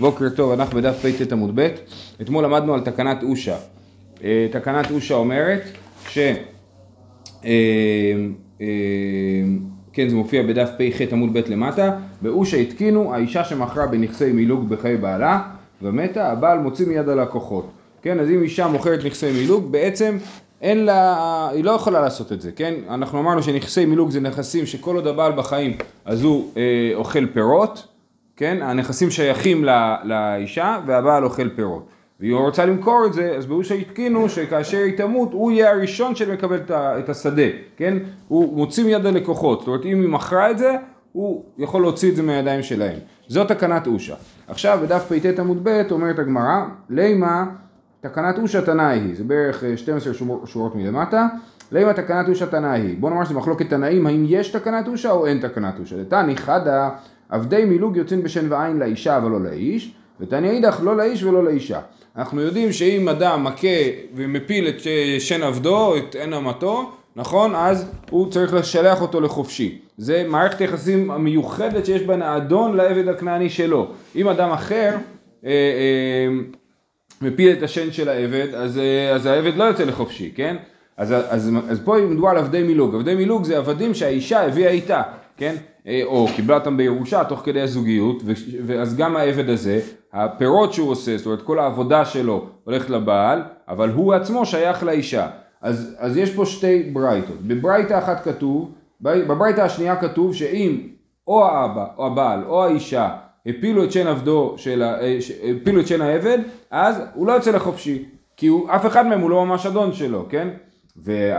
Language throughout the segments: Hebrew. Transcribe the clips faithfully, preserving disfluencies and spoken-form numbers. בוקר טוב, אנחנו בדף פייטט עמוד ב'. אתמול למדנו על תקנת אושא. תקנת אושא אומרת ש... כן, זה מופיע בדף פייטט עמוד ב' למטה. באושא התקינו, האישה שמכרה בנכסי מילוג בחיי בעלה, ומתה, הבעל מוציא מיד הלקוחות. כן, אז אם אישה מוכרת נכסי מילוג, בעצם אין לה, היא לא יכולה לעשות את זה, כן? אנחנו אמרנו שנכסי מילוג זה נכסים שכל עוד הבעל בחיים, אז הוא אה, אוכל פירות, כן? הנכסים שייכים לא, לאישה, והבעל אוכל פירות. והיא רוצה למכור את זה, אז באושא התקינו שכאשר היא תמות, הוא יהיה הראשון שמקבל את השדה, כן? הוא מוציא מיד הלקוחות, זאת אומרת, אם היא מכרה את זה, הוא יכול להוציא את זה מהידיים שלהם. זאת תקנת אושא. עכשיו, בדף פייטט עמוד ב' אומרת הגמרא, לימה, תקנת אושא תנאי היא, זה בערך שתים עשרה שורות מלמטה, לימה תקנת אושא תנאי היא. בוא נאמר שזה מחלוקת תנאים, האם יש תקנת אושא או אין תקנת אושא. תני חדה, עבדי מילוג יוצאים בשן ועין לאישה אבל לא לאיש, ותני אידך לא לאיש ולא לאישה. אנחנו יודעים שאם אדם מכה ומפיל את שן עבדו, את עין אמתו, נכון? אז הוא צריך לשלח אותו לחופשי. זה מערכת היחסים המיוחדת שיש בין האדון לעבד הכנעני שלו. אם אדם אחר... אה, אה, מפיל את השן של העבד, אז, אז העבד לא יוצא לחופשי, כן? אז, אז, אז פה מדובר על עבדי מילוג. עבדי מילוג זה עבדים שהאישה הביאה איתה, כן? או קיבלה אותם בירושה תוך כדי הזוגיות, ואז גם העבד הזה, הפירות שהוא עושה, זאת אומרת, כל העבודה שלו הולכת לבעל, אבל הוא עצמו שייך לאישה. אז, אז יש פה שתי ברייתות. בברייתה אחת כתוב, בברייתה השנייה כתוב שאם או האבא, או הבעל, או האישה, הפילו את שן עבדו של ה... הפילו את שן העבד, אז הוא לא יוצא לחופשי, כי הוא, אף אחד מהם הוא לא ממש אדון שלו, כן? והברית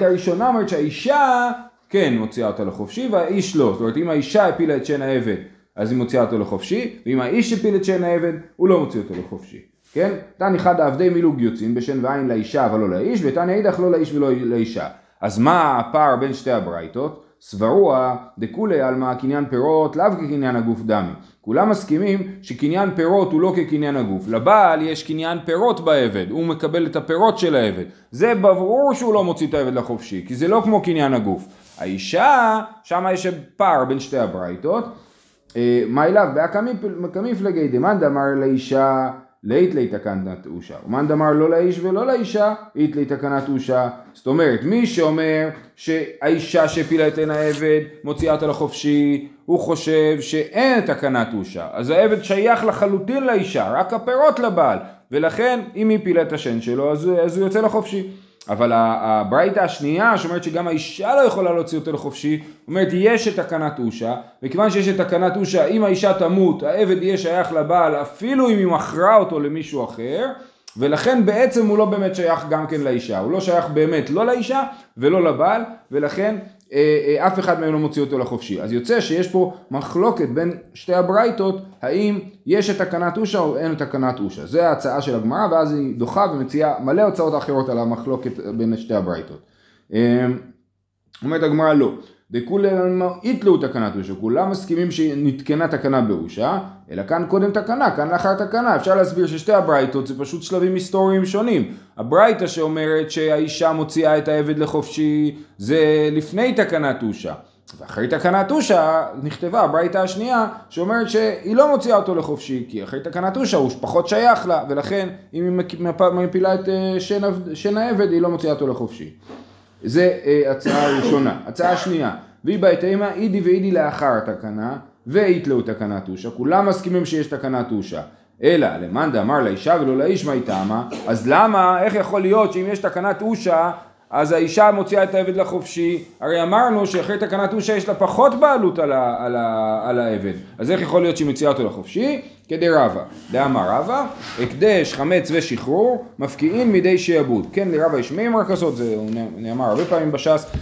וה... הראשונה אומרת שהאישה כן מוציאה אותה לחופשי, והאיש לא. זאת אומרת, אם האישה הפילה את שן העבד, אז היא מוציאה אותו לחופשי, ואם האיש הפיל את שן העבד, הוא לא מוציא אותו לחופשי, כן? תן אחד העבדי מילוג יוצאים בשן ועין לאישה אבל לא לאיש, ותן הידך לא לאיש ולא לאישה. אז מה הפער בין שתי הבריתות? סברוע דקולי עלמא קניין פירות לאו כקניין הגוף דמי. כולם מסכימים שקניין פירות הוא לא כקניין הגוף. לבעל יש קניין פירות בעבד, הוא מקבל את הפירות של העבד. זה ברור שהוא לא מוציא את העבד לחופשי, כי זה לא כמו קניין הגוף. האישה, שם יש פער בין שתי הברייתות. מה אליו? בהקמיפלגי דמאן דאמר לאישה לאיתלי תקנת אושא. ומאן דאמר לא לאיש ולא לאישה, איתלי תקנת אושא. זאת אומרת, מי שאומר שהאישה שהפילה את עין העבד מוציאה אותה לחופשי, הוא חושב שאין תקנת אושא. אז העבד שייך לחלוטין לאישה, רק הפירות לבעל. ולכן, אם היא פילה את השן שלו, אז, אז הוא יוצא לחופשי. אבל הברייתא השנייה, שאומרת שגם האישה לא יכולה להוציא אותו לחופשי, אומרת, יש את תקנת אושא, וכיוון שיש את תקנת אושא, אם האישה תמות, העבד יהיה שייך לבעל, אפילו אם היא מכרה אותו למישהו אחר, ולכן בעצם הוא לא באמת שייך גם כן לאישה, הוא לא שייך באמת לא לאישה ולא לבעל, ולכן אף אחד מהם לא מוציא אותו לחופשי. אז יוצא שיש פה מחלוקת בין שתי הברייתות, האם יש את תקנת אושא או אין את תקנת אושא. זה ההצעה של הגמרא, ואז היא דוחה ומציעה מלא הוצאות אחרות על המחלוקת בין שתי הברייתות. אומרת הגמרא לא. דכולם איתלו תקנת אושא, כולם מסכימים שנתקנה תקנה באושא, אלא כאן קודם תקנה, כאן לאחר תקנה. אפשר להסביר ששתי הברייתות זה פשוט שלבים היסטוריים שונים. הברייתא שאומרת שהאישה מוציאה את העבד לחופשי, זה לפני תקנת אושא. ואחרי תקנת אושא נכתבה הברייתא השנייה שאומרת שהיא לא מוציאה אותו לחופשי, כי אחרי תקנת אושא הוא פחות שייך לה, ולכן אם היא מפילה את שן העבד היא לא מוציאה אותו לחופשי. זה uh, הצעה ראשונה. הצעה שנייה, והיא בהתאמה אידי ואידי לאחר התקנה, ואיתלו תקנת אושא, כולם מסכימים שיש תקנת אושא. אלא, למאן דאמר לאישה ולא לאיש מה היא טעמה, אז למה, איך יכול להיות שאם יש תקנת אושא, אז האישה מוציאה את העבד לחופשי? הרי אמרנו שאחרי תקנת אושא יש לה פחות בעלות על, ה, על, ה, על העבד. אז איך יכול להיות שהיא מוציאה אותו לחופשי? כדי רבא. דאמר רבא, הקדש, חמץ ושחרור, מפקיעין מידי שיעבוד. כן, לרבא יש מי מרקסות, זה נאמר הרבה פעמים בש"ס,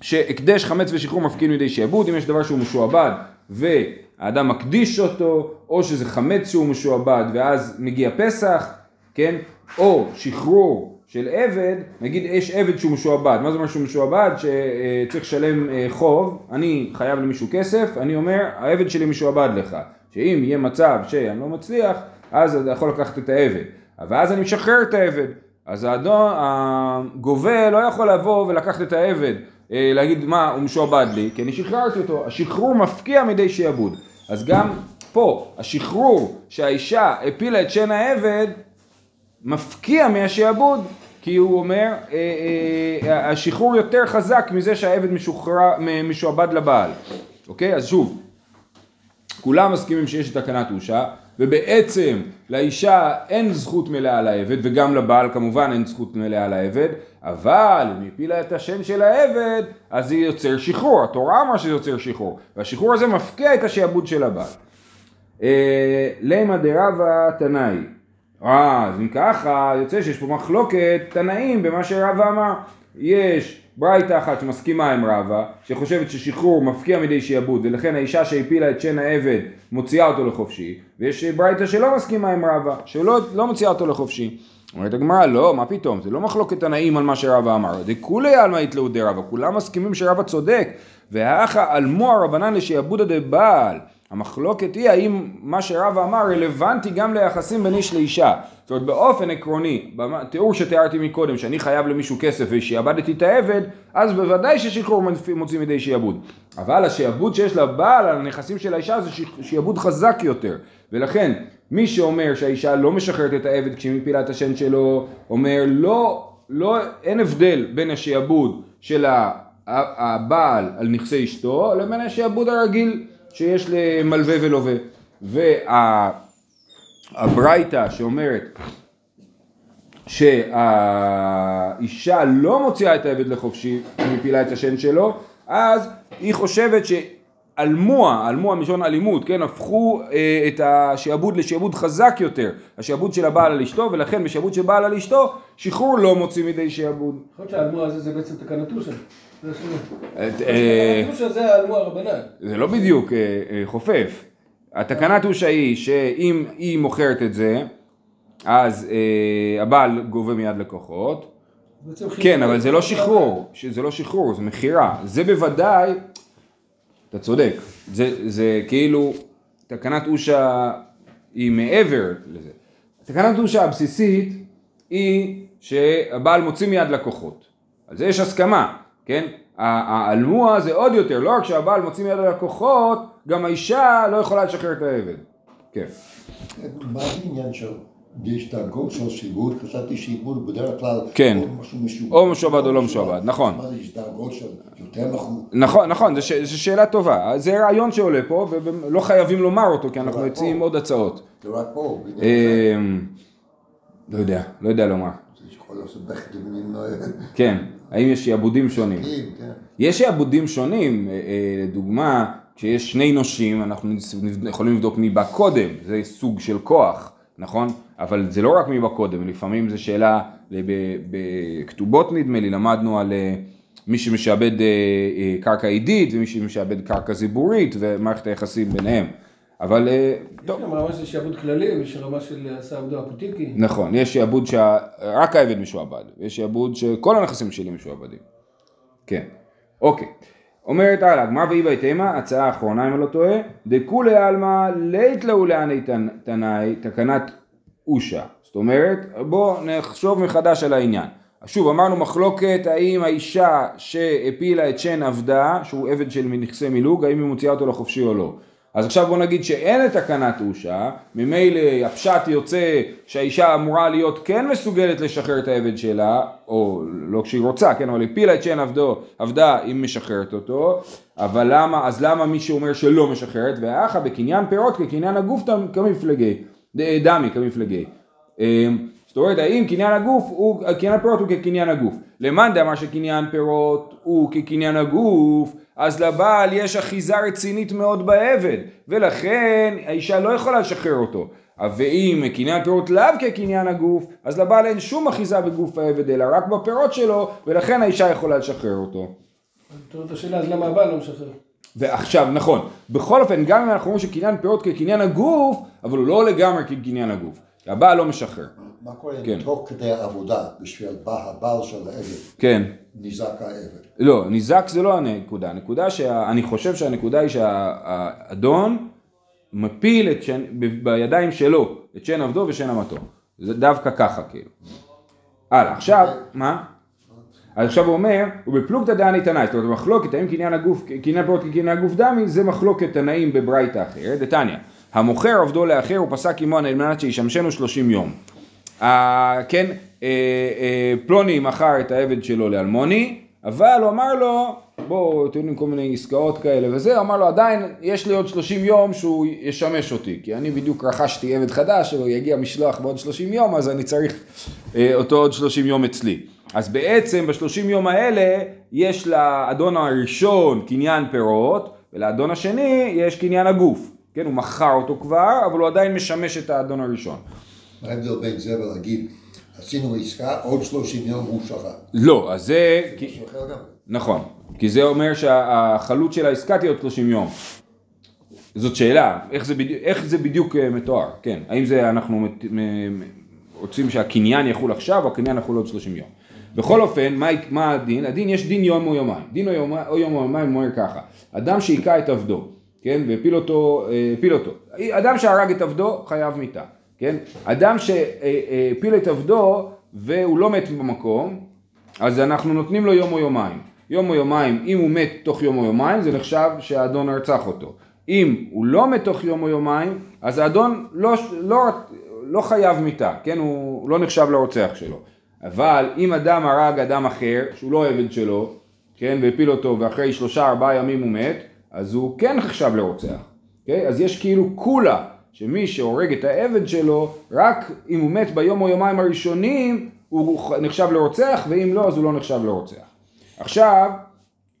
שהקדש, חמץ ושחרור מפקיעין מידי שיעבוד. אם יש דבר שהוא משועבד והאדם מקדיש אותו, או שזה חמץ שהוא משועבד ואז מגיע פסח, כן? או שחרור של עבד, נגיד יש עבד שהוא משועבד. מה זה אומר שהוא משועבד? שצריך לשלם חוב, אני חייב למישהו כסף, אני אומר, העבד שלי משועבד לך. שאם יהיה מצב שאני לא מצליח, אז אתה יכול לקחת את העבד. ואז אני משחרר את העבד. אז האדון, הגובה לא יכול לבוא ולקחת את העבד. להגיד מה הוא משועבד לי, כי אני שחררתי אותו. השחרור מפקיע מדי שיעבוד. אז גם פה השחרור שהאישה הפילה את שן העבד מפקיע מהשיעבוד, כי הוא אומר השחרור יותר חזק מזה שהעבד משועבד לבעל. אוקיי? אז שוב, כולם מסכימים שיש תקנת אושא, ובעצם לאישה אין זכות מלאה על העבד, וגם לבעל כמובן אין זכות מלאה על העבד, אבל אם היא הפילה את השן של העבד, אז היא יוצר שחרור. התורה אמרה שזה יוצר שחרור, והשחרור הזה מפקיע את השעבוד של הבעל. אה, למה דרבה תנאי. אה, אז אם ככה, יוצא שיש פה מחלוקת תנאים במה שרבה אמר. יש ברייתא אחת שמסכימה עם רבה, שחושבת ששחרור מפקיע מדי שיעבוד, ולכן האישה שהפילה את שן העבד מוציאה אותו לחופשי, ויש ברייתא שלא מסכימה עם רבה, שלא לא מוציאה אותו לחופשי. אומרת הגמרא, לא, מה פתאום, זה לא מחלוקת תנאים על מה שרבה אמר, זה כולי על מה התלהו דרבה, כולם מסכימים שרבה צודק, והאחא אלמו הרבנן לשעבודא דבעל. המחלוקת היא האם מה שרבה אמר רלוונטי גם ליחסים בין איש לאישה. זאת אומרת באופן עקרוני, בתיאור שתיארתי מקודם שאני חייב למישהו כסף ושיעבדתי את העבד, אז בוודאי ששחרור מוציא מדי שיעבוד. אבל השיעבוד שיש לבעל על הנכסים של האישה זה שיעבוד חזק יותר. ולכן מי שאומר שהאישה לא משחררת את העבד כשהיא מפילה את השן שלו, אומר לא, לא, אין הבדל בין השיעבוד של הבעל על נכסי אשתו לבין השיעבוד הרגיל שיש למלווה ולווה. והברייתא שאומרת שהאישה לא מוציאה את העבד לחופשי מפילה את השן שלו, אז היא חושבת שאלמוה, אלמוה מלשון אלימות, כן, הפכו את השעבוד לשעבוד חזק יותר, השעבוד של הבעל על אשתו, ולכן בשעבוד של בעל על אשתו שחרור לא מוציא מדי שעבוד. יכול להיות שהאלמוה הזה זה בעצם תקנת אושא. זה לא בדיוק חופף. התקנת אושא היא שאם היא מוכרת את זה אז הבעל גובה מיד לקוחות, כן, אבל זה לא שחרור, זה לא שחרור, זה מחירה. זה בוודאי, אתה צודק, זה כאילו תקנת אושא היא מעבר לזה. תקנת אושא הבסיסית היא שהבעל מוציא מיד לקוחות, על זה יש הסכמה, כן? האלמוה זה עוד יותר, לא רק שהבעל מוציא מיד הלקוחות, גם האישה לא יכולה לשחרר את העבד. כן. מה העניין שיש דרגות של שיעבוד? חשבתי שיעבוד בדרך כלל או משועבד או לא משועבד, נכון. יש דרגות של יותר נכון. נכון, נכון, זו שאלה טובה. זה רעיון שעולה פה ולא חייבים לומר אותו, כי אנחנו יוצאים עוד הצעות. זה רק פה. לא יודע, לא יודע לומר. זה יכול לעשות בכתבים. כן. האם יש שעבודים שונים? יש שעבודים שונים, לדוגמה, כשיש שני נושים, אנחנו יכולים לבדוק מי בא קודם, זה סוג של כוח, נכון? אבל זה לא רק מי בא קודם, לפעמים זו שאלה, בכתובות נדמה לי, למדנו על מי שמשעבד קרקע עידית, ומי שמשעבד קרקע זיבורית, ומערכת היחסים ביניהם. אבל יש גם רמה של שעבוד כללי, יש רמה של עשה עבדו אפוטיקי. נכון, יש שעבוד שרק העבד משועבד, יש שעבוד שכל הנכסים שלי משועבדים. כן, אוקיי. אומרת הלאה, גמרא והיא בהתאמה, הצעה האחרונה אם אני לא טועה, דכולי עלמא לית להו לעני תנאי תקנת אושא. זאת אומרת, בואו נחשוב מחדש על העניין. שוב, אמרנו מחלוקת האם האישה שהפילה את שן עבדה, שהוא עבד של נכסי מילוג, האם היא מוציאה אותו לחופשי או לא. אז עכשיו בוא נגיד שאין את תקנת אושא, ממילא הפשט יוצא שהאישה אמורה להיות כן מסוגלת לשחרר את העבד שלה, או לא כשהיא רוצה, כן, אבל היא פילה את שן עבדו, עבדה אם משחררת אותו, אבל למה, אז למה מי שאומר שלא משחררת, והאחא בקניין פירות כקניין הגוף כמפלגי, דמי כמפלגי. זאת אומרת, האם קניין הגוף הוא, קניין הפירות הוא כקניין הגוף. למאן דאמר שקניין פירות הוא כקניין הגוף, אז לבעל יש אחיזה רצינית מאוד בעבד, ולכן האישה לא יכולה לשחרר אותו. ואם קניין הפירות לאו כקניין הגוף, אז לבעל אין שום אחיזה בגוף העבד, אלא רק בפירות שלו, ולכן האישה יכולה לשחרר אותו. זאת השאלה, אז למה הבעל לא משחרר? ועכשיו, נכון, בכל אופן, גם אם אנחנו אומרים שקניין פירות כקניין הגוף, אבל הוא לא לגמרי כקניין הגוף. הבעל לא משחרר. מה קורה? כן. תוך כדי עבודה בשביל הבעל של העבד. כן. נזק העבד. לא, נזק זה לא הנקודה. הנקודה שאני חושב שהנקודה היא שהאדון מפיל את שן, בידיים שלו את שן עבדו ושן אמתו. זה דווקא ככה כאילו. הלאה, עכשיו, מה? אז עכשיו הוא אומר, ובפלוגתא דאני תנאי, זאת אומרת, מחלוקת, האם קניין הגוף, קניין פאות כקניין הגוף דמי, זה מחלוקת תנאים בברייתא אחרת, דתניא. המוכר עבדו לאחר, הוא פסק עמו על מנת שישמשנו שלושים יום. כן, פלוני מכר את העבד שלו לאלמוני, אבל הוא אמר לו, בואו, תהיו לי כל מיני עסקאות כאלה וזה, הוא אמר לו, עדיין יש לי עוד שלושים יום שהוא ישמש אותי, כי אני בדיוק רכשתי עבד חדש, הוא יגיע משלוח בעוד שלושים יום, אז אני צריך אותו עוד שלושים יום אצלי. אז בעצם ב-שלושים יום האלה יש לאדון הראשון קניין פירות, ולאדון השני יש קניין הגוף. כן, הוא מכר אותו כבר, אבל הוא עדיין משמש את האדון הראשון. מה אם זה עובד זה ולהגיד, עשינו עסקה, עוד שלושים יום הוא שחר. לא, אז זה... זה כי... שחר גם. נכון, כי זה אומר שהחלות של העסקה תהיה עוד שלושים יום. זאת שאלה, איך זה בדיוק, איך זה בדיוק מתואר, כן. האם זה אנחנו רוצים שהקניין יחול עכשיו, או הקניין יחול עוד שלושים יום. בכל אופן, מה, מה הדין? הדין יש דין יום או יומיים. דין או יום או יומיים אומר ככה. אדם שהיכה את עבדו, כן, והפיל אותו, הפיל אותו. אדם שהרג את עבדו, חייב מיתה, כן. אדם שהפיל את עבדו, והוא לא מת במקום, אז אנחנו נותנים לו יום או יומיים. יום או יומיים, אם הוא מת תוך יום או יומיים, זה נחשב שהאדון הרצח אותו. אם הוא לא מת תוך יום או יומיים, אז האדון לא, לא, לא חייב מיתה, כן, הוא לא נחשב לרוצח שלו. אבל אם אדם הרג אדם אחר, שהוא לא עבד שלו, כן, והפיל אותו, ואחרי שלושה ארבעה ימים הוא מת, אז הוא כן נחשב לרוצח. Okay? אז יש כאילו כולה, שמי שהורג את העבד שלו, רק אם הוא מת ביום או יומיים הראשונים, הוא נחשב לרוצח, ואם לא, אז הוא לא נחשב לרוצח. עכשיו,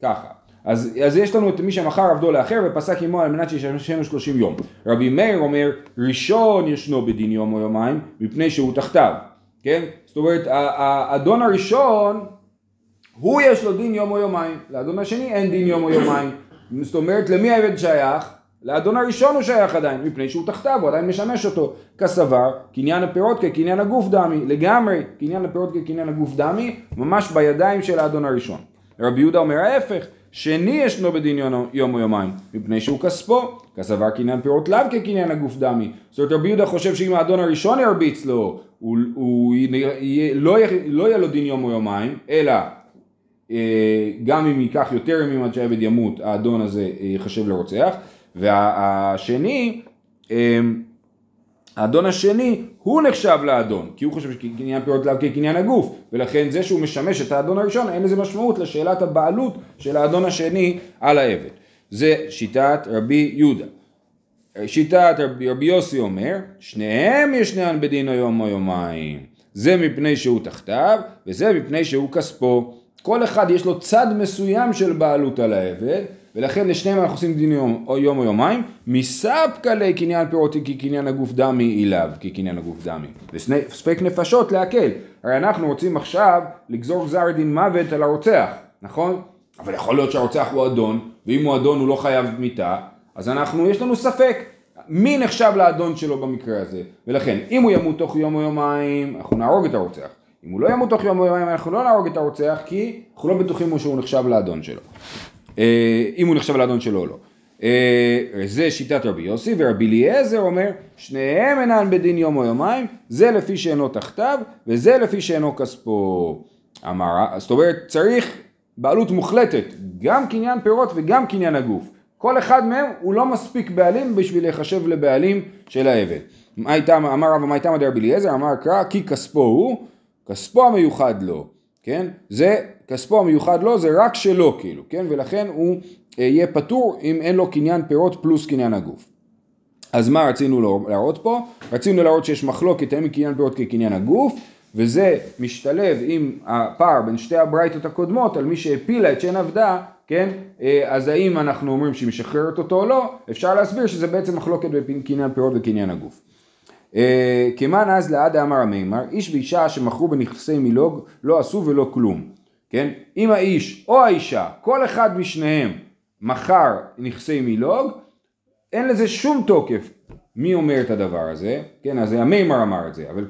ככה. אז, אז יש לנו את מי שמחר עבדו לאחר, ופסק עמו על מנת שישמשנו שלושים יום. רבי מאיר אומר, ראשון ישנו בדין יום או יומיים, מפני שהוא תחתיו. כן? זאת אומרת, האדון הראשון, הוא יש לו דין יום או יומיים, לאדון השני אין דין יום או יומיים. זאת אומרת, למי העבד שייך? לאדון הראשון הוא שייך עדיין, מפני שהוא תחתיו, הוא עדיין משמש אותו כסבר, קניין הפירות כקניין הגוף דמי, לגמרי, קניין הפירות כקניין הגוף דמי, ממש בידיים של האדון הראשון. רבי יהודה אומר ההפך, שני ישנו בדין יום או יומיים, מפני שהוא כספו, כסבר קניין פירות לאו כקניין הגוף דמי. זאת אומרת, רבי יהודה חושב שאם האדון הראשון ירביץ לו, הוא, הוא יהיה, לא, יהיה, לא יהיה לו דין יום או יומיים, אלא גם אם ייקח יותר ימים עד שהעבד ימות, האדון הזה יחשב לרוצח, והשני, האדון השני, הוא נחשב לאדון, כי הוא חושב שקניין פירות לאו כקניין הגוף, ולכן זה שהוא משמש את האדון הראשון, אין איזה משמעות לשאלת הבעלות של האדון השני על העבד. זה שיטת רבי יהודה. שיטת רבי, רבי יוסי אומר, שניהם ישנן בדין היום או יומיים. זה מפני שהוא תחתיו, וזה מפני שהוא כספו. כל אחד יש לו צד מסוים של בעלות על העבד, ולכן לשניהם אנחנו עושים דין יום או, יום או יומיים, מספקא ליה קניין פירות כקניין הגוף דמי אליו, כקניין הגוף דמי. וספק נפשות להקל. הרי אנחנו רוצים עכשיו לגזור גזר דין מוות על הרוצח, נכון? אבל יכול להיות שהרוצח הוא אדון, ואם הוא אדון הוא לא חייב מיתה, אז אנחנו, יש לנו ספק מי נחשב לאדון שלו במקרה הזה. ולכן, אם הוא ימות תוך יום או יומיים, אנחנו נהרוג את הרוצח. אם הוא לא ימות תוך יום או יומיים, אנחנו לא נהרוג את הרוצח, כי אנחנו לא בטוחים שהוא נחשב לאדון שלו. אם הוא נחשב לאדון שלו או לא. זה שיטת רבי יוסי, ורבי ליעזר אומר, שניהם אינן בדין יום או יומיים, זה לפי שאינו תחתיו, וזה לפי שאינו כספו. אמרה, זאת אומרת, צריך בעלות מוחלטת, גם קניין פירות וגם קניין הגוף. כל אחד מהם הוא לא מספיק בעלים בשביל להיחשב לבעלים של העבד. מה הייתה, אמר רב, מה הייתה מדי רבי ליעזר? אמר קרא, כי כספו הוא, כספו המיוחד לו, כן? זה, כספו המיוחד לו זה רק שלו, כאילו, כן? ולכן הוא יהיה פטור אם אין לו קניין פירות פלוס קניין הגוף. אז מה רצינו להראות פה? רצינו להראות שיש מחלוקת האם קניין פירות כקניין הגוף, וזה משתלב עם הפער בין שתי הברייתות הקודמות על מי שהפילה את שן עבדה, כן? אז האם אנחנו אומרים שהיא משחררת אותו או לא? אפשר להסביר שזה בעצם מחלוקת בין קניין פירות וקניין הגוף. כמן אז לעד אמר המימר, איש ואישה שמכרו בנכסי מילוג לא עשו ולא כלום, כן? אם האיש או האישה, כל אחד משניהם מכר נכסי מילוג, אין לזה שום תוקף. מי אומר את הדבר הזה? כן, אז המימר אמר את זה, אבל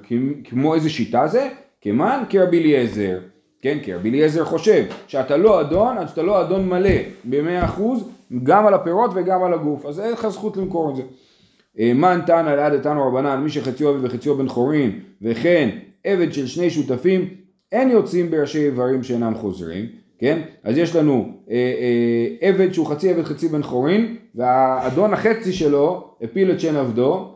כמו איזה שיטה זה? כמן כרבי ליעזר, כן, כי רבי ליעזר חושב שאתה לא אדון, עד שאתה לא אדון מלא ב-מאה אחוז, גם על הפירות וגם על הגוף, אז אין לך זכות למכור את זה. מן תנא לעד תנו רבנן, מי שחציו עבד וחציו בן חורין, וכן עבד של שני שותפים, אין יוצאים בראשי איברים שאינם חוזרים, כן? אז יש לנו אה, אה, עבד שהוא חצי עבד חצי בן חורין, והאדון החצי שלו הפיל את שן עבדו,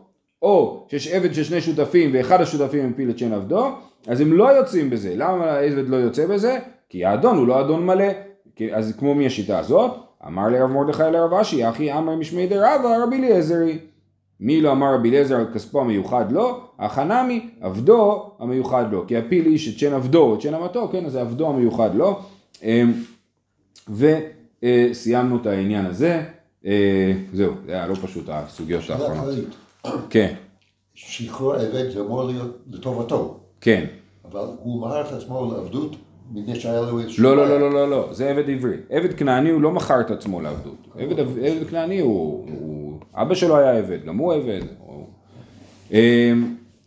או שיש עבד של שני שותפים ואחד השותפים הפיל את שן עבדו, אז הם לא יוצאים בזה. למה העבד לא יוצא בזה? כי האדון הוא לא אדון מלא. אז כמו מי השיטה הזאת? אמר לרב מרדכי לרב אשי, אחי אמר משמי דרבה רבי אליעזרי. מי לא אמר רבי אליעזר על כספו המיוחד לו? החנמי, עבדו המיוחד לו. כי הפיל איש את שן עבדו, את שן עמתו, כן? אז זה עבדו המיוחד לו. וסיימנו את העניין הזה. זהו, זה היה לא פשוט הסוגיה של האחרונות. כן. שחרור עבד זה אמור להיות לטובתו. כן. אבל הוא מכר את עצמו לעבדות מפני שהיה לו איזשהו... לא, לא, לא, לא, לא. זה עבד עברי. עבד כנעני הוא לא מכר את עצמו לעבדות. עבד כנעני הוא... אבא שלו היה עבד, גם הוא עבד.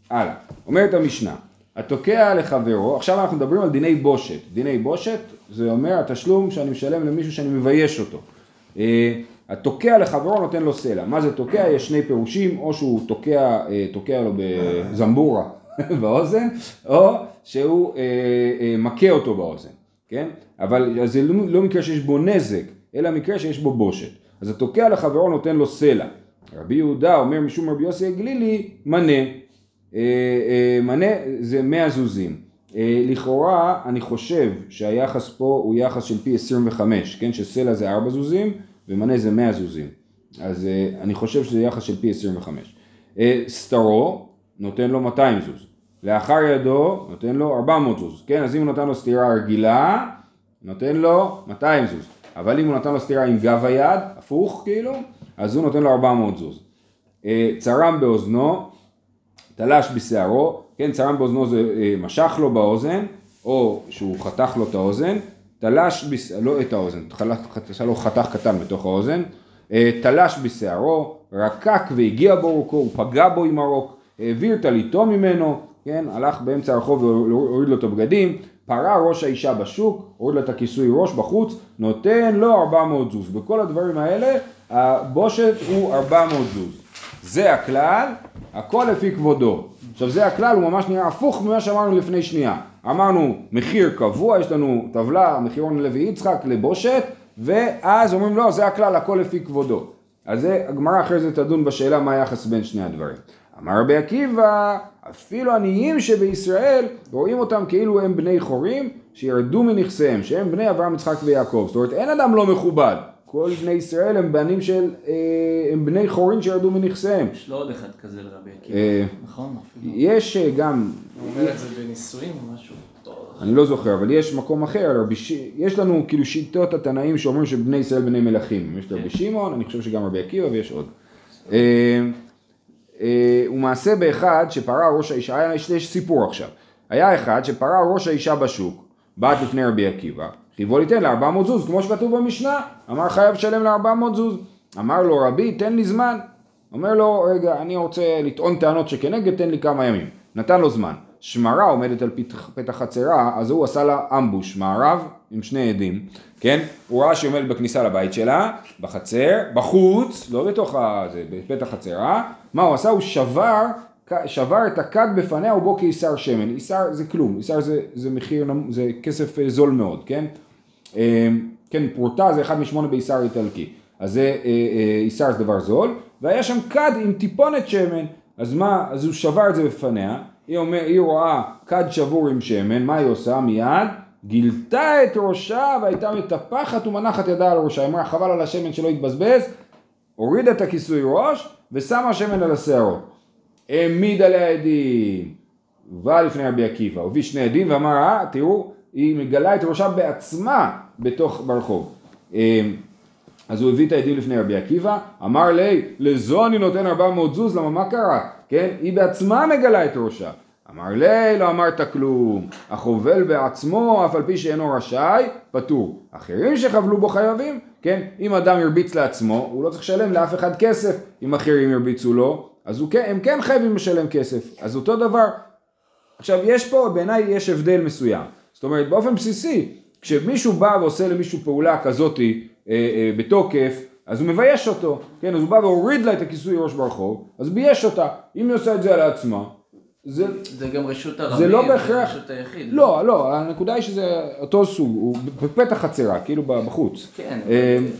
הלאה, אומרת המשנה, התוקע לחברו, עכשיו אנחנו מדברים על דיני בושת. דיני בושת זה אומר התשלום שאני משלם למישהו שאני מבייש אותו. התוקע לחברו נותן לו סלע. מה זה תוקע? יש שני פירושים, או שהוא תוקע, תוקע לו בזמבורה באוזן, או שהוא מכה אותו באוזן, כן? אבל זה לא מקרה שיש בו נזק, אלא מקרה שיש בו בושת. אז התוקע לחברו נותן לו סלע. רבי יהודה אומר משום רבי יוסי הגלילי, מנה. אה, אה, מנה זה מאה זוזים. אה, לכאורה אני חושב שהיחס פה הוא יחס של פי עשרים וחמש, כן? שסלע זה ארבע זוזים ומנה זה מאה זוזים. אז אה, אני חושב שזה יחס של פי עשרים וחמש. אה, סתרו נותן לו מאתיים זוז. לאחר ידו נותן לו ארבע מאות זוז. כן? אז אם הוא נותן לו סתירה רגילה, נותן לו מאתיים זוז. אבל אם הוא נתן לו סתירה עם גב היד, הפוך כאילו, אז הוא נותן לו ארבע מאות זוז. צרם באוזנו, תלש בשערו, כן, צרם באוזנו זה משך לו באוזן, או שהוא חתך לו את האוזן, תלש בשערו, לא את האוזן, תלשה לו חתך קטן בתוך האוזן, תלש בשערו, רקק והגיע בו רוקו, הוא פגע בו עם הרוק, העביר תליתו ממנו, כן, הלך באמצע הרחוב והוריד לו את הבגדים, פרה ראש האישה בשוק, הוריד לה את הכיסוי ראש בחוץ, נותן לו ארבע מאות זוז. בכל הדברים האלה, הבושת הוא ארבע מאות זוז. זה הכלל, הכל לפי כבודו. עכשיו זה הכלל, הוא ממש נראה הפוך ממה שאמרנו לפני שנייה. אמרנו מחיר קבוע, יש לנו טבלה, מחירון לוי יצחק לבושת, ואז אומרים לו, זה הכלל, הכל לפי כבודו. אז הגמרא אחרי זה תדון בשאלה מה היחס בין שני הדברים. אמר רבי עקיבא, אפילו עניים שבישראל רואים אותם כאילו הם בני חורים שירדו מנכסיהם, שהם בני אברהם יצחק ויעקב. זאת אומרת, אין אדם לא מכובד. כל בני ישראל הם בנים של, הם בני חורים שירדו מנכסיהם. יש לא עוד אחד כזה לרבי עקיבא, נכון? יש גם... הוא אומר את זה בנישואים או משהו? אני לא זוכר, אבל יש מקום אחר. יש לנו כאילו שיטות התנאים שאומרים שבני ישראל בני מלכים. יש רבי שמעון, אני חושב שגם רבי עקיבא ויש עוד. הוא מעשה באחד שפרה ראש האישה, יש סיפור עכשיו, היה אחד שפרה ראש האישה בשוק, באת לפני רבי עקיבא, חיבו לי תן לה ארבע מאות זוז, כמו שכתוב במשנה, אמר חייב שלם לה ארבע מאות זוז, אמר לו רבי תן לי זמן, אומר לו רגע אני רוצה לטעון טענות שכנגד תן לי כמה ימים, נתן לו זמן, שמרה עומדת על פתח, פתח חצרה, אז הוא עשה לה אמבוש, מערב עם שני עדים, כן? הוא ראה שהיא עומדת בכניסה לבית שלה, בחצר, בחוץ, לא בתוך הזה, בפתח חצרה, מה הוא עשה? הוא שבר, שבר את הכד בפניה ובו כיסר שמן, איסר זה כלום, איסר זה, זה מחיר, זה כסף זול מאוד, כן? כן, פרוטה זה אחד משמונה באיסר איטלקי, אז זה איסר זה דבר זול, והיה שם כד עם טיפונת שמן, אז מה? אז הוא שבר את זה בפניה, היא, אומר, היא רואה כד שבור עם שמן, מה היא עושה מיד? גילתה את ראשה והייתה מטפחת ומנחת ידה על ראשה, אמרה חבל על השמן שלא יתבזבז, הורידה את הכיסוי ראש ושמה שמן על השערות, העמיד עליה עדים, ובא לפני רבי עקיבא, הוביל שני עדים ואמרה, תראו, היא מגלה את ראשה בעצמה בתוך ברחוב. אז הוא הביא את העדים לפני רבי עקיבא, אמר לי, לזו אני נותן ארבע מאות זוז, למה מה קרה? כן? היא בעצמה מגלה את ראשה. אמר לי, לא אמרת כלום, החובל בעצמו, אף על פי שאינו רשאי, פטור. אחרים שחבלו בו חייבים, כן? אם אדם ירביץ לעצמו, הוא לא צריך לשלם לאף אחד כסף. אם אחרים ירביצו לו, אז הוא, הם כן חייבים לשלם כסף. אז אותו דבר. עכשיו, יש פה, בעיניי יש הבדל מסוים. זאת אומרת, באופן בסיסי, כשמישהו בא ועושה למישהו פעולה כזאת אה, אה, בתוקף, אז הוא מבייש אותו, כן? אז הוא בא והוריד לה את הכיסוי ראש ברחוב, אז בייש אותה. אם היא עושה את זה על עצמה, זה, זה גם רשות הרבים, זה לא בהכרח, רשות היחיד. לא, לא, לא, הנקודה היא שזה אותו סוג, הוא בפתח חצרה, כאילו בחוץ. כן, אבל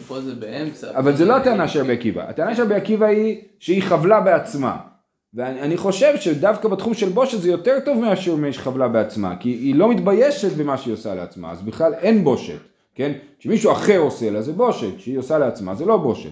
פה זה באמצע. אבל זה לא הטענה של רבי עקיבא, הטענה של רבי עקיבא היא שהיא חבלה בעצמה. ואני חושב שדווקא בתחום של בושת זה יותר טוב מאשר מי שחבלה בעצמה, כי היא לא מתביישת במה שהיא עושה לעצמה, אז בכלל אין בושת, כן? כשמישהו אחר עושה לה זה בושת, שהיא עושה לעצמה זה לא בושת.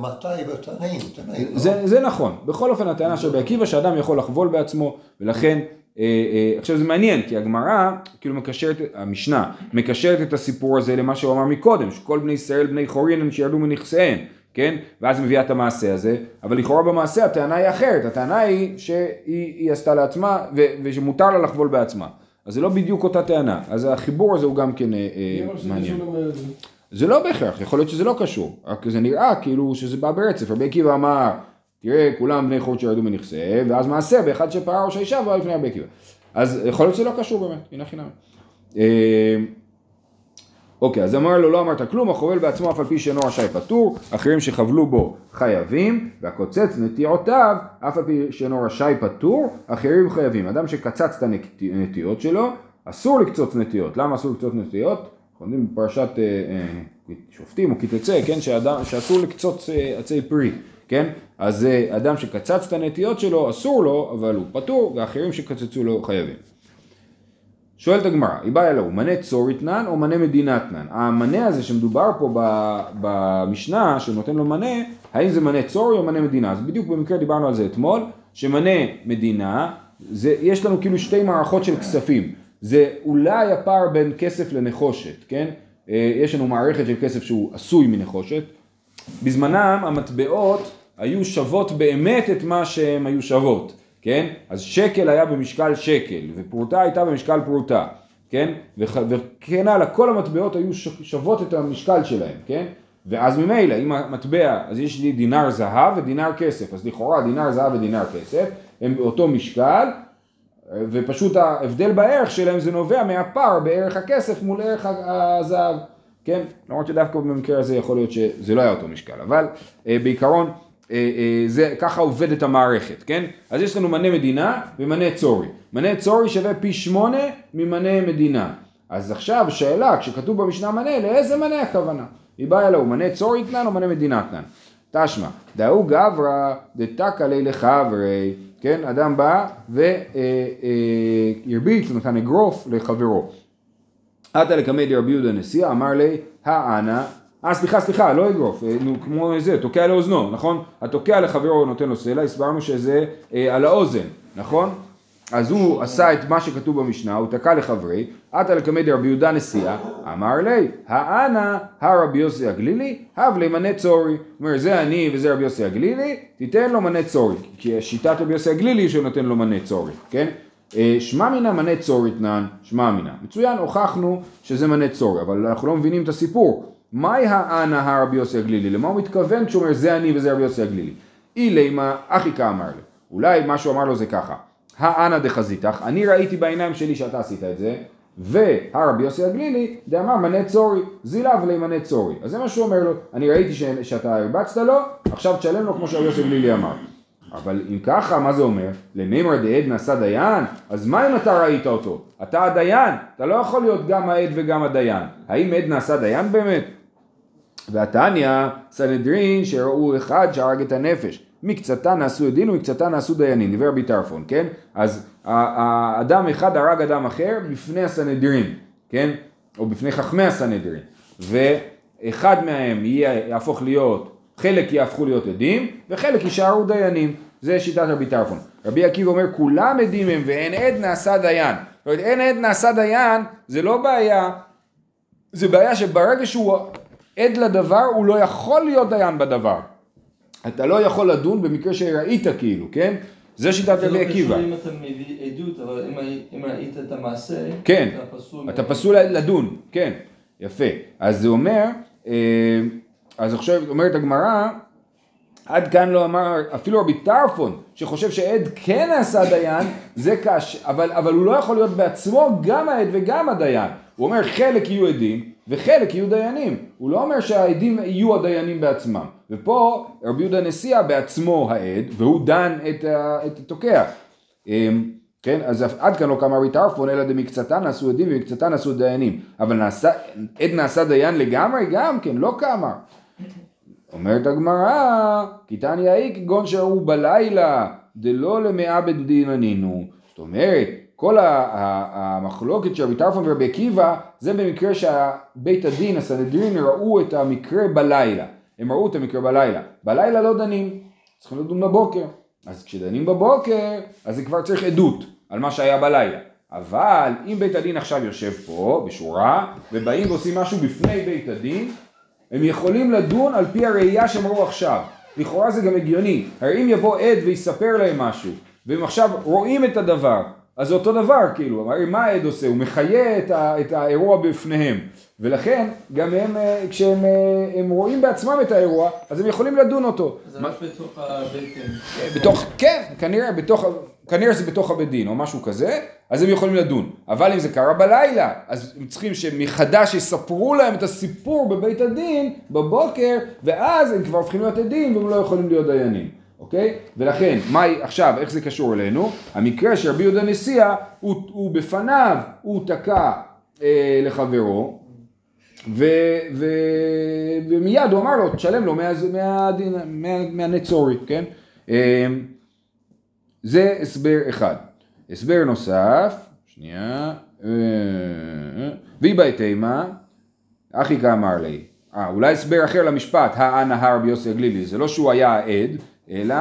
מתי בתנאים, תנאים. זה, זה נכון. בכל אופן, הטענה של רבי עקיבא שאדם יכול לחבול בעצמו, ולכן, אה, אה, עכשיו זה מעניין, כי הגמרא, כאילו מקשרת, המשנה, מקשרת את הסיפור הזה למה שהוא אמר מקודם, שכל בני ישראל, בני חורין, הם שירדו מנכסיהם, כן? ואז מביאה את המעשה הזה, אבל לכאורה במעשה הטענה היא אחרת, הטענה היא שהיא עשתה לעצמה, ו, ושמותר לה לחבול בעצמה. אז זה לא בדיוק אותה טענה, אז החיבור הזה הוא גם כן אה, אה, מעניין. זה לא בהכרח, יכול להיות שזה לא קשור, רק זה נראה כאילו שזה בא ברצף. רבי עקיבא אמר, תראה, כולם בני חורין שירדו מנכסיהם, ואז מעשה באחד שפרה ראש האישה והוא לפני רבי עקיבא. אז יכול להיות שזה לא קשור באמת, הנה חינם. אוקיי, אז אמר לו, לא אמרת כלום, החובל בעצמו אף על פי שאינו רשאי פטור, אחרים שחבלו בו חייבים, והקוצץ נטיעותיו, אף על פי שאינו רשאי פטור, אחרים חייבים. אדם שקצץ את הנטיעות שלו, אסור לקצוץ נטיעות. למה אסור לקצוץ נטיעות? קודם בפרשת שופטים או כתצא, כן, שאסור לקצוץ עצי פרי, כן? אז אדם שקצץ את הנטיות שלו אסור לו, אבל הוא פטור, ואחרים שקצצו לו חייבים. שואלת הגמרא, היא באה אלו, מנה צור יתנן או מנה מדינה תנן? המנה הזה שמדובר פה במשנה, שנותן לו מנה, האם זה מנה צור או מנה מדינה? אז בדיוק במקרה דיברנו על זה אתמול, שמנה מדינה, זה, יש לנו כאילו שתי מערכות של כספים, זה אולי הפער בין כסף לנחושת, כן? יש לנו מערכת של כסף שהוא עשוי מנחושת. בזמנם המטבעות היו שוות באמת את מה שהן היו שוות, כן? אז שקל היה במשקל שקל, ופרוטה הייתה במשקל פרוטה, כן? וכן הלאה, כל המטבעות היו שוות את המשקל שלהם, כן? ואז ממילא, אם המטבע, אז יש לי דינר זהב ודינר כסף, אז לכאורה דינר זהב ודינר כסף, הם באותו משקל, ופשוט ההבדל בערך שלהם זה נובע מהפער בערך הכסף מול ערך הזהב, כן? למרות שדווקא במקרה הזה יכול להיות שזה לא היה אותו משקל, אבל אה, בעיקרון אה, אה, זה, ככה עובדת המערכת, כן? אז יש לנו מנה מדינה ומנה צורי. מנה צורי שווה פי שמונה ממנה מדינה. אז עכשיו שאלה, כשכתוב במשנה מנה, לאיזה מנה הכוונה? היא באה אלו, מנה צורי תנן או מנה מדינה תנן? תשמע, דאו גברא דתקא ליה לחברי, כן, אדם בא וירביץ, אה, אה, נתן אגרוף לחברו. עתה לקמא דרבי יהודה הנשיא, אמר לי, האנה, אה סליחה, סליחה, לא אגרוף, אה, נו, כמו זה, תוקע לאוזנו, נכון? התוקע לחברו נותן לו סלע, הסברנו שזה אה, על האוזן, נכון? אז הוא עשה את מה שכתוב במשנה, הוא תקע לחברי, עתה לקמא דרבי יהודה הנשיא, אמר לי, האנה, הרבי יוסי הגלילי, הב לי מנה צורי. זאת אומרת, זה אני וזה רבי יוסי הגלילי, תיתן לו מנה צורי, כי השיטת רבי יוסי הגלילי שנותן לו מנה צורי, כן? שמע מינה מנה צורי תנן, שמע מינה. מצוין, הוכחנו שזה מנה צורי, אבל אנחנו לא מבינים את הסיפור. מהי האנה הרבי יוסי הגלילי? למה הוא מתכוון כשהוא אומר, זה אני וזה רבי יוסי הגלילי? אילי מה אחיקה אמר לו. אולי מה שהוא אמר לו זה ככה. האנה דחזיתך, אני ראיתי בעיניים שלי שאתה עשית את זה, והרבי יוסי הגלילי דאמר מנה צורי, זילב לי מנה צורי. אז זה מה שהוא אומר לו, אני ראיתי ש... שאתה הרבצת לו, עכשיו תשלם לו כמו שהרבי יוסי הגלילי אמר. אבל אם ככה, מה זה אומר? למימר דעד נעשה דיין, אז מה אם אתה ראית אותו? אתה הדיין, אתה לא יכול להיות גם העד וגם הדיין. האם עד נעשה דיין באמת? והתניא, סנהדרין שראו אחד שהרג את הנפש. מקצתה נעשו עדין ומקצתה נעשו דיינים, דבר רבי טרפון, כן? אז האדם אחד הרג אדם אחר בפני הסנהדרין, כן? או בפני חכמי הסנהדרין, ואחד מהם יהפוך להיות, חלק יהפכו להיות עדים, וחלק יישארו דיינים, זה שיטת רבי טרפון. רבי עקיבא אומר, כולם עדים הם ואין עד נעשה דיין. זאת אומרת, אין עד נעשה דיין, זה לא בעיה, זה בעיה שברגע שהוא עד לדבר, הוא לא יכול להיות דיין בדבר. אתה לא יכול לדון במקרה שראית כאילו, כן? זה שיטת רבי עקיבא. זה לא קשור אם אתה מביא עדות, אבל אם ראית את המעשה, כן, אתה פסול. אתה פסול לדון, כן, יפה. אז זה אומר, אז עכשיו אומרת הגמרא, עד כאן לא אמר, אפילו רבי טרפון, שחושב שעד כן עשה דיין, זה קש, אבל, אבל הוא לא יכול להיות בעצמו גם העד וגם הדיין. הוא אומר חלק יהיו עדים, וחלק יהיו דיינים. הוא לא אומר שהעדים יהיו הדיינים בעצמם. ופה רבי יהודה הנשיא בעצמו העד, והוא דן את התוקע. כן, אז עד כאן לא קם רבי טרפון, אלא דמקצתן נעשו עדים ומקצתן נעשו דיינים. אבל נעשה, עד נעשה דיין לגמרי גם כן, לא קמה. אומרת הגמרא, כי תניא היא כגון שראו בלילה, דלא למעבד דין ענינו. זאת אומרת, כל המחלוקת של רבי טרפון ורבי עקיבא, זה במקרה שבית הדין, הסנהדרין, ראו את המקרה בלילה. הם ראו את המקרה בלילה. בלילה לא דנים, צריכים לדון בבוקר. אז כשדנים בבוקר, אז זה כבר צריך עדות על מה שהיה בלילה. אבל אם בית הדין עכשיו יושב פה, בשורה, ובאים ועושים משהו בפני בית הדין, הם יכולים לדון על פי הראייה שהם ראו עכשיו. לכאורה זה גם הגיוני. הרי אם יבוא עד ויספר להם משהו, והם עכשיו רואים את הדבר, אז זה אותו דבר, כאילו. הרי מה העד עושה? הוא מחיה את, ה- את האירוע בפניהם. ולכן, גם הם, כשהם הם רואים בעצמם את האירוע, אז הם יכולים לדון אותו. זה מה... בתוך הבית. בתוך, כן, כנראה, בתוך, כנראה זה בתוך הבית דין או משהו כזה, אז הם יכולים לדון. אבל אם זה קרה בלילה, אז הם צריכים שמחדש יספרו להם את הסיפור בבית הדין, בבוקר, ואז הם כבר הבחינו את הדין והם לא יכולים להיות דיינים. אוקיי? ולכן, מה, עכשיו, איך זה קשור אלינו? המקרה שרבי יהודה הנשיא, הוא, הוא בפניו, הוא תקע אה, לחברו, ו, ו, ומיד הוא אמר לו, תשלם לו מהדין, מהנצורי, כן? אה, זה הסבר אחד. הסבר נוסף, שנייה, אה, והיא בהתאמה, אחי כאמר לי, אה, אולי הסבר אחר למשפט, האנה רבי יוסי הגלילי, זה לא שהוא היה העד, אלא,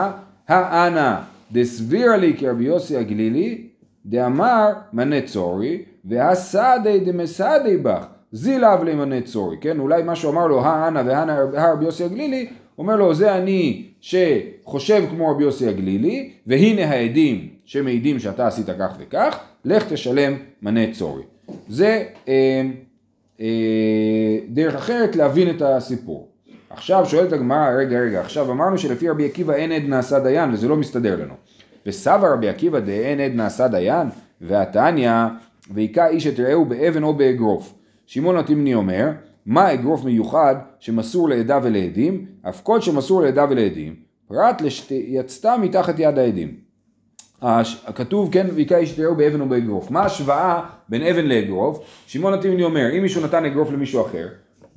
האנה דסבירה לי כרבי יוסי הגלילי, דאמר מנה צורי, והסעדי דמסעדי בך, זילב לי מנה צורי, כן? אולי משהו אמר לו, האנה והאנה הרבי יוסי הגלילי, אומר לו, זה אני שחושב כמו רבי יוסי הגלילי, והנה העדים שמעידים שאתה עשית כך וכך, לך תשלם מנה צורי. זה אה, אה, דרך אחרת להבין את הסיפור. עכשיו שואלת הגמרא, רגע, רגע, עכשיו אמרנו שלפי רבי עקיבא אין עד נעשה דיין, וזה לא מסתדר לנו. וסבר רבי עקיבא דאין עד נעשה דיין, והתניא, והיכה איש את רעהו באבן או באגרוף. שמעון התימני אומר, מה אגרוף מיוחד שמסור לעדה ולעדים, אף כל שמסור לעדה ולעדים, פרט ליצתה מתחת יד העדים. כתוב, כן, והיכה איש את רעהו באבן או באגרוף. מה ההשוואה בין אבן לאגרוף? שמעון התימני אומר, אם מישהו נתן אגרוף למישהו אחר,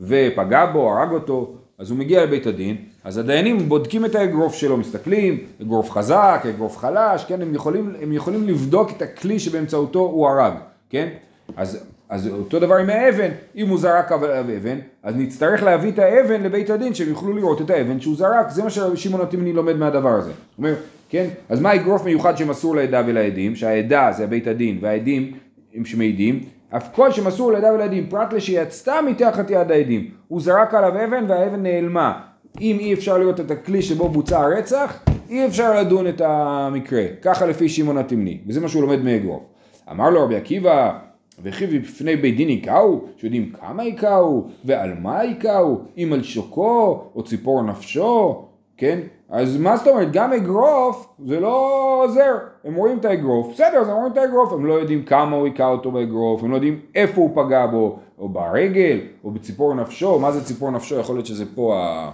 ופגע בו, הרג אותו, אז הוא מגיע לבית הדין, אז הדיינים בודקים את האגרוף שלו, מסתכלים, אגרוף חזק, אגרוף חלש, כן, הם יכולים, הם יכולים לבדוק את הכלי שבאמצעותו הוא הרג, כן? אז, אז אותו דבר עם האבן, אם הוא זרק אבן, אז נצטרך להביא את האבן לבית הדין, שהם יוכלו לראות את האבן שהוא זרק, זה מה ששמעון התימני לומד מהדבר הזה. זאת אומרת, כן, אז מה אגרוף מיוחד שמסור לעדה ולעדים, שהעדה זה הבית הדין, והעדים הם שמעידים, אף כל שמסור לידה ולעדים, פרט לשיצתה מתחת יד העדים, הוא זרק עליו אבן והאבן נעלמה. אם אי אפשר לראות את הכלי שבו בוצע הרצח, אי אפשר לדון את המקרה. ככה לפי שמעון התימני, וזה מה שהוא לומד מאגרוף. אמר לו רבי עקיבא, וכי בפני בית דין יקאו, שיודעים כמה יקאו, ועל מה יקאו, אם על שוקו או ציפור נפשו, כן? אז מה זאת אומרת, גם אגרוף זה לא עוזר, הם רואים את האגרוף, בסדר, אז הם רואים את האגרוף, הם לא יודעים כמה הוא היקע אותו באגרוף, הם לא יודעים איפה הוא פגע בו, או ברגל, או בציפור נפשו, מה זה ציפור נפשו, יכול להיות שזה פה, ה...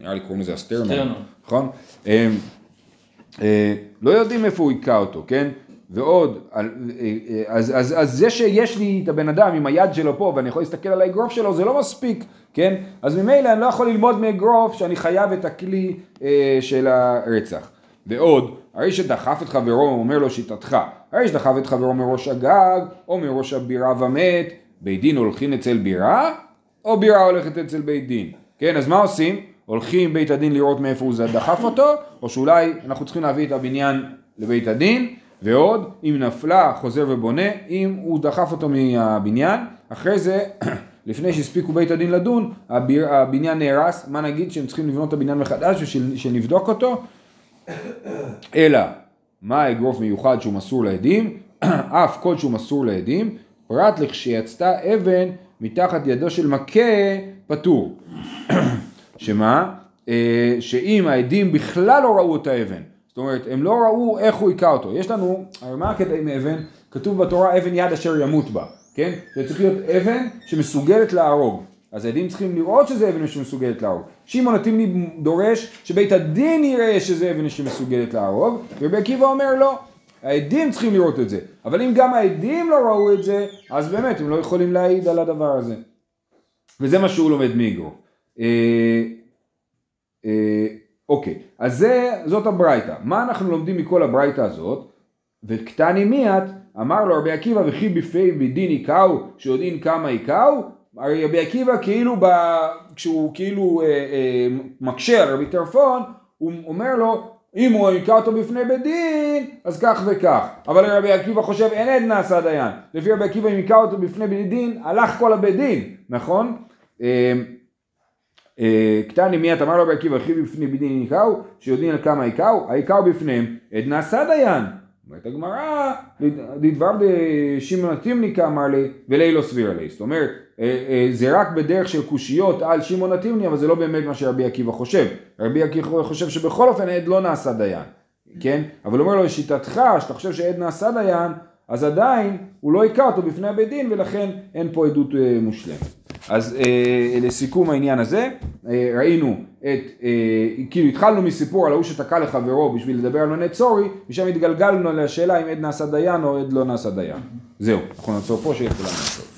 נראה לי קוראים לזה הסטרנום, נכון? הם, לא יודעים איפה הוא היקע אותו, כן? ועוד, אז, אז, אז זה שיש לי את הבן אדם עם היד שלו פה, ואני יכול להסתכל על האגרוף שלו, זה לא מספיק, כן? אז ממילא אני לא יכול ללמוד מאגרוף, שאני חייב את הכלי אה, של הרצח. ועוד, הרי שדחף את חברו, הוא אומר לו שיטתך, הרי שדחף את חברו מראש הגג, או מראש הבירה ומת, בית דין הולכים אצל בירה, או בירה הולכת אצל בית דין. כן, אז מה עושים? הולכים בית הדין לראות מאיפה הוא דחף אותו, או שאולי אנחנו צריכים להביא את הבניין לבית הדין, ועוד, אם נפלה, חוזר ובונה, אם הוא דחף אותו מהבניין, אחרי זה, לפני שהספיקו בית הדין לדון, הביר, הבניין נהרס, מה נגיד שהם צריכים לבנות את הבניין מחדש ושנבדוק אותו? אלא, מה אגרוף מיוחד שהוא מסור לעדים? אף כל שהוא מסור לעדים, פרט לכשיצתה אבן מתחת ידו של מכה פטור. שמה? שאם העדים בכלל לא ראו את האבן, זאת אומרת, הם לא ראו איך הוא היקע אותו. יש לנו, מה כדי מאבן? כתוב בתורה, אבן יד אשר ימות בה, כן? זה צריך להיות אבן שמסוגלת להרוג. אז העדים צריכים לראות שזה אבן שמסוגלת להרוג. שמעון התימני דורש שבית הדין יראה שזה אבן שמסוגלת להרוג, ורבי עקיבא אומר לא. העדים צריכים לראות את זה. אבל אם גם העדים לא ראו את זה, אז באמת הם לא יכולים להעיד על הדבר הזה. וזה מה שהוא לומד מיגרו. אה, אה, אוקיי, אז זה, זאת הברייתא. מה אנחנו לומדים מכל הברייתא הזאת? וקטני מיית, אמר לו רבי עקיבא, וכי בפי בדין איקאו, שיודעין כמה איקאו, הרי רבי עקיבא כאילו, ב, כשהוא כאילו אה, אה, מקשה על רבי טרפון, הוא אומר לו, אם הוא היקע אותו בפני בדין, אז כך וכך. אבל רבי עקיבא חושב, אין עד נעשה דיין. לפי רבי עקיבא, אם היקע אותו בפני בדין, הלך כל הבדין, נכון? קטני מיית, אמר לו רבי עקיבא, וכי בפני בדין איקאו, שיודעין על כמה איקאו, האיקאו בפניהם, עד נעשה דיין. אומרת הגמרא, לדבר שמעון תימני אמר לי, ולי לא סביר עלי. זאת אומרת, זה רק בדרך של קושיות על שמעון תימני, אבל זה לא באמת מה שרבי עקיבא חושב. רבי עקיבא חושב שבכל אופן עד לא נעשה דיין, כן? אבל אומר לו, לשיטתך, שאתה חושב שעד נעשה דיין, אז עדיין הוא לא הכר אותו בפני הבית דין, ולכן אין פה עדות מושלמת. אז לסיכום העניין הזה, ראינו את, כאילו התחלנו מסיפור על ההוא שתקע לחברו בשביל לדבר על מנה צורי, משם התגלגלנו לשאלה אם עד נעשה דיין או עד לא נעשה דיין. זהו, אנחנו נעצור פה שיהיה כולם נעצור.